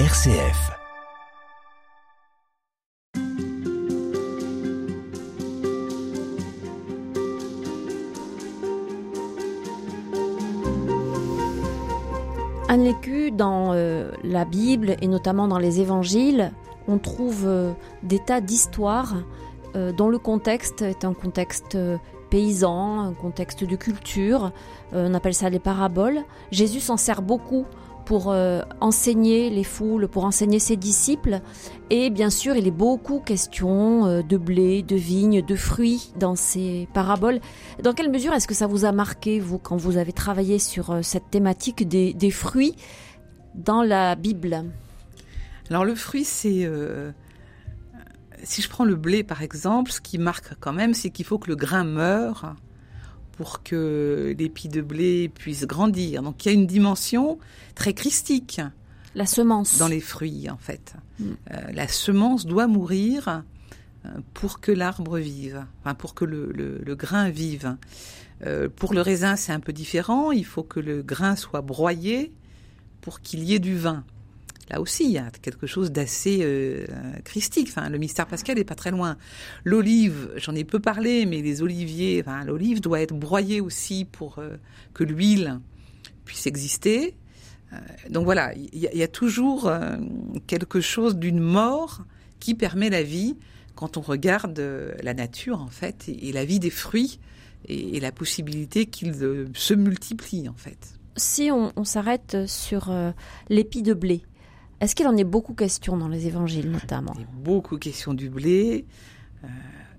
RCF. Anne Lécu, dans la Bible et notamment dans les évangiles, on trouve des tas d'histoires dont le contexte est un contexte paysan, un contexte de culture, on appelle ça les paraboles. Jésus s'en sert beaucoup pour enseigner les foules, pour enseigner ses disciples. Et bien sûr, il est beaucoup question de blé, de vigne, de fruits dans ces paraboles. Dans quelle mesure est-ce que ça vous a marqué, vous, quand vous avez travaillé sur cette thématique des fruits dans la Bible ? Alors le fruit, c'est... Si je prends le blé, par exemple, ce qui marque quand même, c'est qu'il faut que le grain meure pour que l'épi de blé puisse grandir. Donc, il y a une dimension très christique. La semence. Dans les fruits, en fait. La semence doit mourir pour que l'arbre vive, enfin, pour que le grain vive. Pour le raisin, c'est un peu différent. Il faut que le grain soit broyé pour qu'il y ait du vin. Là aussi, il y a quelque chose d'assez christique. Enfin, le mystère pascal n'est pas très loin. L'olive, j'en ai peu parlé, mais les oliviers, enfin, l'olive doit être broyée aussi pour que l'huile puisse exister. Donc voilà, il y a toujours quelque chose d'une mort qui permet la vie quand on regarde la nature, en fait, et la vie des fruits et la possibilité qu'ils se multiplient, en fait. Si on s'arrête sur l'épi de blé, est-ce qu'il en est beaucoup question dans les évangiles, notamment ? Il y a beaucoup question du blé,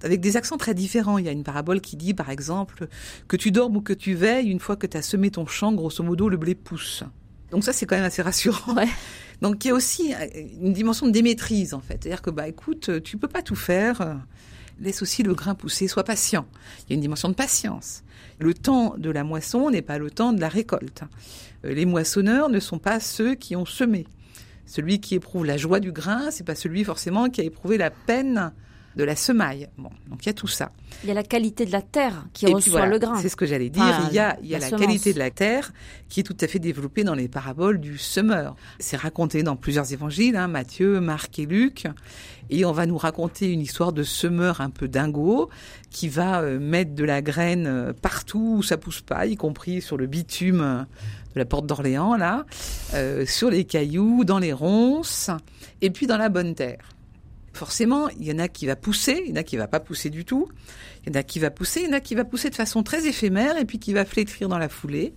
avec des accents très différents. Il y a une parabole qui dit, par exemple, que tu dormes ou que tu veilles, une fois que tu as semé ton champ, grosso modo, le blé pousse. Donc ça, c'est quand même assez rassurant. Ouais. Donc il y a aussi une dimension de démaîtrise, en fait. C'est-à-dire que, écoute, tu peux pas tout faire, laisse aussi le grain pousser, sois patient. Il y a une dimension de patience. Le temps de la moisson n'est pas le temps de la récolte. Les moissonneurs ne sont pas ceux qui ont semé. Celui qui éprouve la joie du grain, c'est pas celui forcément qui a éprouvé la peine de la semaille. Bon, donc il y a tout ça. Il y a la qualité de la terre qui reçoit le grain. C'est ce que j'allais dire. Ah, il y a la qualité de la terre qui est tout à fait développée dans les paraboles du semeur. C'est raconté dans plusieurs évangiles, hein, Matthieu, Marc et Luc. Et on va nous raconter une histoire de semeur un peu dingo qui va mettre de la graine partout où ça pousse pas, y compris sur le bitume de la porte d'Orléans, là, sur les cailloux, dans les ronces, et puis dans la bonne terre. Forcément, il y en a qui va pousser, il y en a qui va pas pousser du tout, il y en a qui va pousser, il y en a qui va pousser de façon très éphémère et puis qui va flétrir dans la foulée.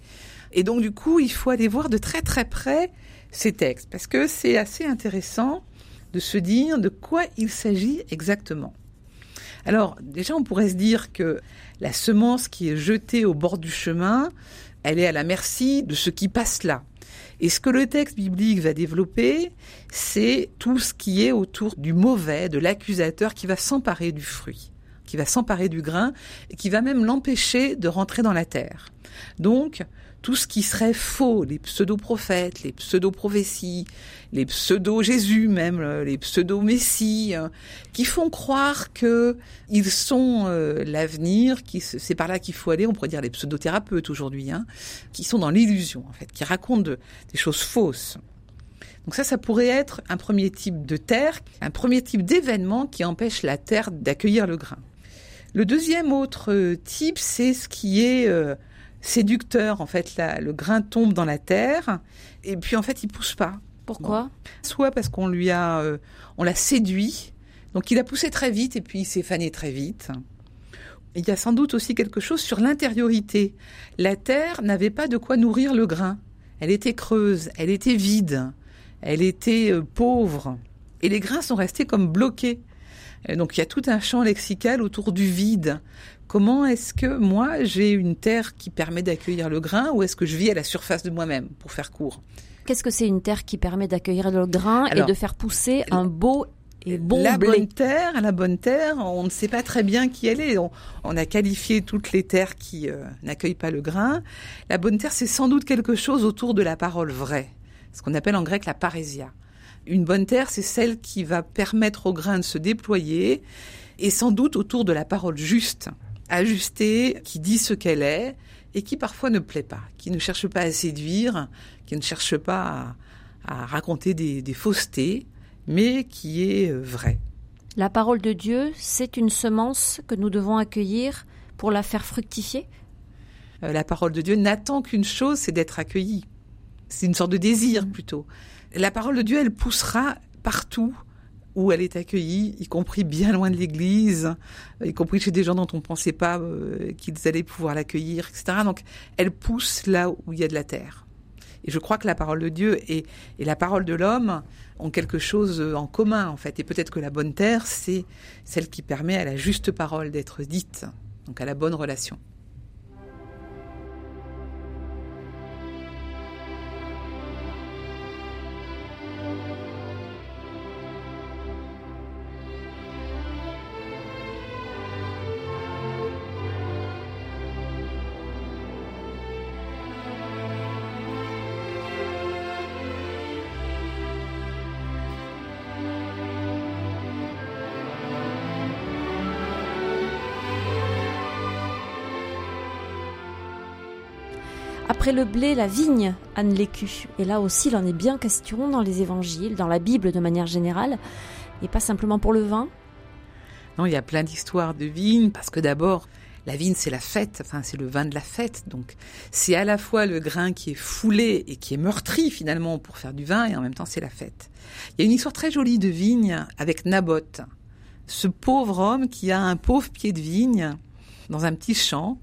Et donc, du coup, il faut aller voir de très très près ces textes parce que c'est assez intéressant de se dire de quoi il s'agit exactement. Alors, déjà, on pourrait se dire que la semence qui est jetée au bord du chemin, elle est à la merci de ce qui passe là. Et ce que le texte biblique va développer, c'est tout ce qui est autour du mauvais, de l'accusateur qui va s'emparer du fruit, qui va s'emparer du grain et qui va même l'empêcher de rentrer dans la terre. Donc, tout ce qui serait faux, les pseudo-prophètes, les pseudo-prophéties, les pseudo-Jésus même, les pseudo-Messie, qui font croire qu'ils sont l'avenir, c'est par là qu'il faut aller, on pourrait dire les pseudo-thérapeutes aujourd'hui, hein, qui sont dans l'illusion en fait, qui racontent des choses fausses. Donc ça pourrait être un premier type de terre, un premier type d'événement qui empêche la terre d'accueillir le grain. Le deuxième autre type, c'est ce qui est... séducteur, en fait, le grain tombe dans la terre et puis en fait il pousse pas. Pourquoi ? Bon. Soit parce qu'on on l'a séduit, donc il a poussé très vite et puis il s'est fané très vite. Il y a sans doute aussi quelque chose sur l'intériorité. La terre n'avait pas de quoi nourrir le grain. Elle était creuse, elle était vide, elle était pauvre et les grains sont restés comme bloqués. Donc il y a tout un champ lexical autour du vide. Comment est-ce que moi, j'ai une terre qui permet d'accueillir le grain ou est-ce que je vis à la surface de moi-même, pour faire court ? Qu'est-ce que c'est une terre qui permet d'accueillir le grain et de faire pousser un beau et bon blé ? La bonne terre, on ne sait pas très bien qui elle est. On a qualifié toutes les terres qui n'accueillent pas le grain. La bonne terre, c'est sans doute quelque chose autour de la parole vraie, ce qu'on appelle en grec la parésia. Une bonne terre, c'est celle qui va permettre au grain de se déployer et sans doute autour de la parole juste. Ajustée, qui dit ce qu'elle est et qui parfois ne plaît pas, qui ne cherche pas à séduire, qui ne cherche pas à raconter des faussetés, mais qui est vraie. La parole de Dieu, c'est une semence que nous devons accueillir pour la faire fructifier. La parole de Dieu n'attend qu'une chose, c'est d'être accueillie. C'est une sorte de désir plutôt. La parole de Dieu, elle poussera partout où elle est accueillie, y compris bien loin de l'église, y compris chez des gens dont on ne pensait pas qu'ils allaient pouvoir l'accueillir, etc. Donc, elle pousse là où il y a de la terre. Et je crois que la parole de Dieu et la parole de l'homme ont quelque chose en commun, en fait. Et peut-être que la bonne terre, c'est celle qui permet à la juste parole d'être dite, donc à la bonne relation. Après le blé, la vigne, Anne Lécu. Et là aussi, il en est bien question dans les évangiles, dans la Bible de manière générale, et pas simplement pour le vin. Non, il y a plein d'histoires de vignes, parce que d'abord, la vigne, c'est la fête, enfin, c'est le vin de la fête. Donc, c'est à la fois le grain qui est foulé et qui est meurtri, finalement, pour faire du vin, et en même temps, c'est la fête. Il y a une histoire très jolie de vigne avec Naboth, ce pauvre homme qui a un pauvre pied de vigne dans un petit champ,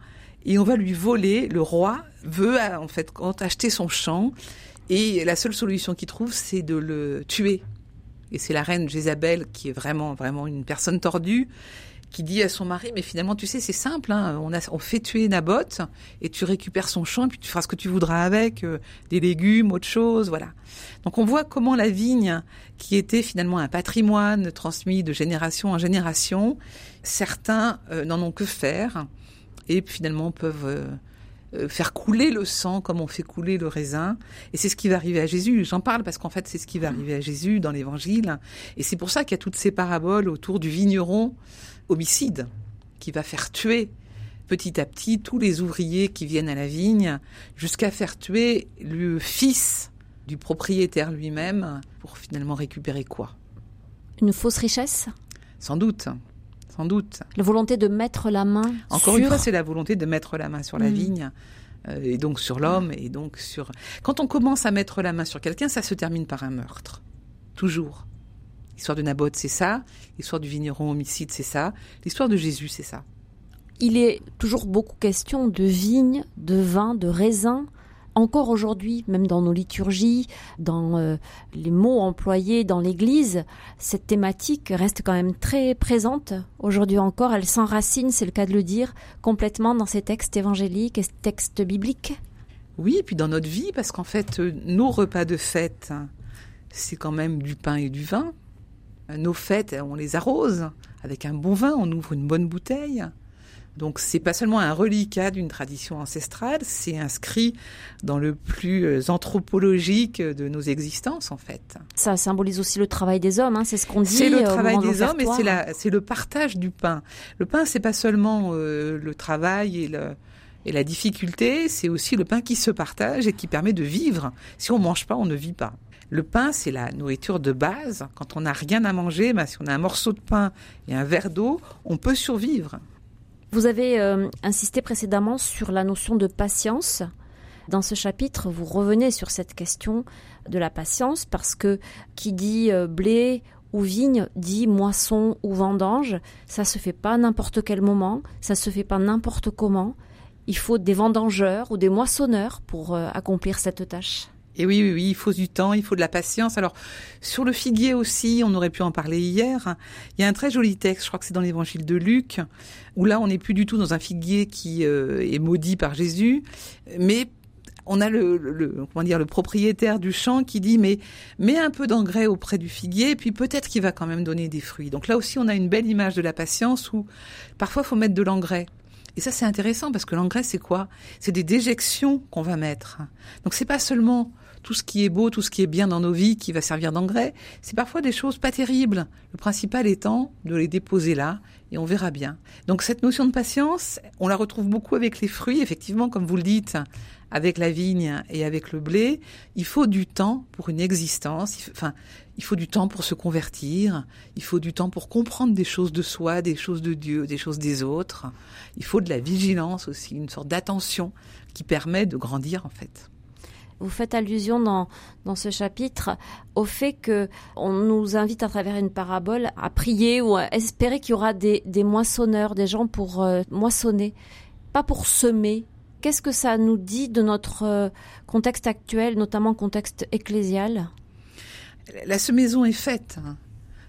et on va lui voler, le roi veut en fait acheter son champ, et la seule solution qu'il trouve, c'est de le tuer. Et c'est la reine Jézabel, qui est vraiment une personne tordue, qui dit à son mari, mais finalement, tu sais, c'est simple, hein, on fait tuer Naboth, et tu récupères son champ, et puis tu feras ce que tu voudras avec, des légumes, autre chose, voilà. Donc on voit comment la vigne, qui était finalement un patrimoine transmis de génération en génération, certains n'en ont que faire, et finalement peuvent faire couler le sang comme on fait couler le raisin. Et c'est ce qui va arriver à Jésus. J'en parle parce qu'en fait, c'est ce qui va arriver à Jésus dans l'Évangile. Et c'est pour ça qu'il y a toutes ces paraboles autour du vigneron homicide qui va faire tuer petit à petit tous les ouvriers qui viennent à la vigne jusqu'à faire tuer le fils du propriétaire lui-même pour finalement récupérer quoi ? Une fausse richesse ? Sans doute. La volonté de mettre la main sur... Encore une fois, c'est la volonté de mettre la main sur la vigne, et donc sur l'homme, et donc sur... Quand on commence à mettre la main sur quelqu'un, ça se termine par un meurtre. Toujours. L'histoire de Naboth, c'est ça. L'histoire du vigneron homicide, c'est ça. L'histoire de Jésus, c'est ça. Il est toujours beaucoup question de vigne, de vin, de raisin. Encore aujourd'hui, même dans nos liturgies, dans les mots employés dans l'Église, cette thématique reste quand même très présente. Aujourd'hui encore, elle s'enracine, c'est le cas de le dire, complètement dans ces textes évangéliques et ces textes bibliques. Oui, et puis dans notre vie, parce qu'en fait, nos repas de fête, c'est quand même du pain et du vin. Nos fêtes, on les arrose avec un bon vin, on ouvre une bonne bouteille. Donc, c'est pas seulement un reliquat d'une tradition ancestrale, c'est inscrit dans le plus anthropologique de nos existences, en fait. Ça symbolise aussi le travail des hommes, hein, c'est ce qu'on dit. C'est le travail des hommes et c'est le partage du pain. Le pain, c'est pas seulement le travail et la difficulté, c'est aussi le pain qui se partage et qui permet de vivre. Si on mange pas, on ne vit pas. Le pain, c'est la nourriture de base. Quand on n'a rien à manger, si on a un morceau de pain et un verre d'eau, on peut survivre. Vous avez insisté précédemment sur la notion de patience. Dans ce chapitre, vous revenez sur cette question de la patience parce que qui dit blé ou vigne dit moisson ou vendange. Ça se fait pas n'importe quel moment, ça se fait pas n'importe comment. Il faut des vendangeurs ou des moissonneurs pour accomplir cette tâche. Et oui, il faut du temps, il faut de la patience. Alors, sur le figuier aussi, on aurait pu en parler hier. Il y a un très joli texte, je crois que c'est dans l'évangile de Luc, où là, on n'est plus du tout dans un figuier qui est maudit par Jésus, mais on a le propriétaire du champ qui dit, mais mets un peu d'engrais auprès du figuier, puis peut-être qu'il va quand même donner des fruits. Donc là aussi, on a une belle image de la patience où parfois, il faut mettre de l'engrais. Et ça, c'est intéressant parce que l'engrais, c'est quoi ? C'est des déjections qu'on va mettre. Donc, c'est pas seulement tout ce qui est beau, tout ce qui est bien dans nos vies qui va servir d'engrais. C'est parfois des choses pas terribles. Le principal étant de les déposer là et on verra bien. Donc, cette notion de patience, on la retrouve beaucoup avec les fruits. Effectivement, comme vous le dites, avec la vigne et avec le blé, il faut du temps pour une existence, enfin, il faut du temps pour se convertir, il faut du temps pour comprendre des choses de soi, des choses de Dieu, des choses des autres. Il faut de la vigilance aussi, une sorte d'attention qui permet de grandir en fait. Vous faites allusion dans ce chapitre au fait qu'on nous invite à travers une parabole à prier ou à espérer qu'il y aura des moissonneurs, des gens pour moissonner, pas pour semer. Qu'est-ce que ça nous dit de notre contexte actuel, notamment contexte ecclésial ? La semaison est faite.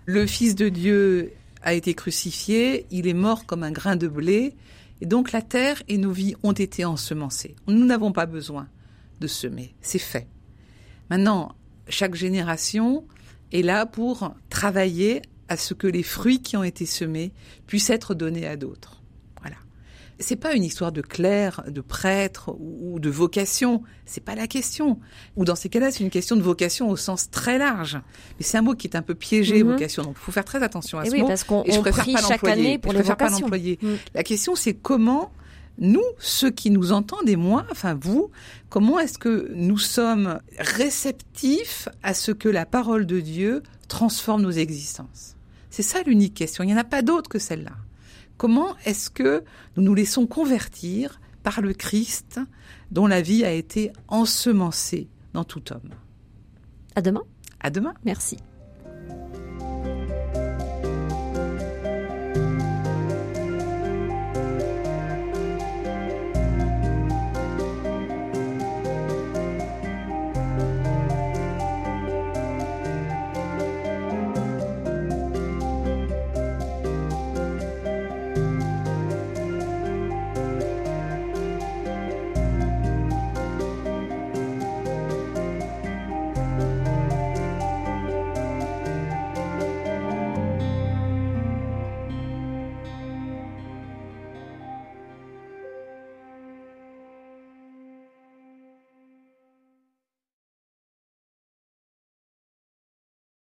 Le Fils de Dieu a été crucifié, il est mort comme un grain de blé, et donc la terre et nos vies ont été ensemencées. Nous n'avons pas besoin de semer, c'est fait. Maintenant, chaque génération est là pour travailler à ce que les fruits qui ont été semés puissent être donnés à d'autres. Voilà. C'est pas une histoire de clerc, de prêtre ou de vocation. C'est pas la question. Ou dans ces cas-là, c'est une question de vocation au sens très large. Mais c'est un mot qui est un peu piégé, vocation. Donc, il faut faire très attention à ce mot. Parce qu'on prie chaque année pour les vocations. La question, c'est comment nous, ceux qui nous entendent et moi, enfin vous, comment est-ce que nous sommes réceptifs à ce que la parole de Dieu transforme nos existences ? C'est ça l'unique question, il n'y en a pas d'autre que celle-là. Comment est-ce que nous nous laissons convertir par le Christ dont la vie a été ensemencée dans tout homme ? À demain. À demain. Merci.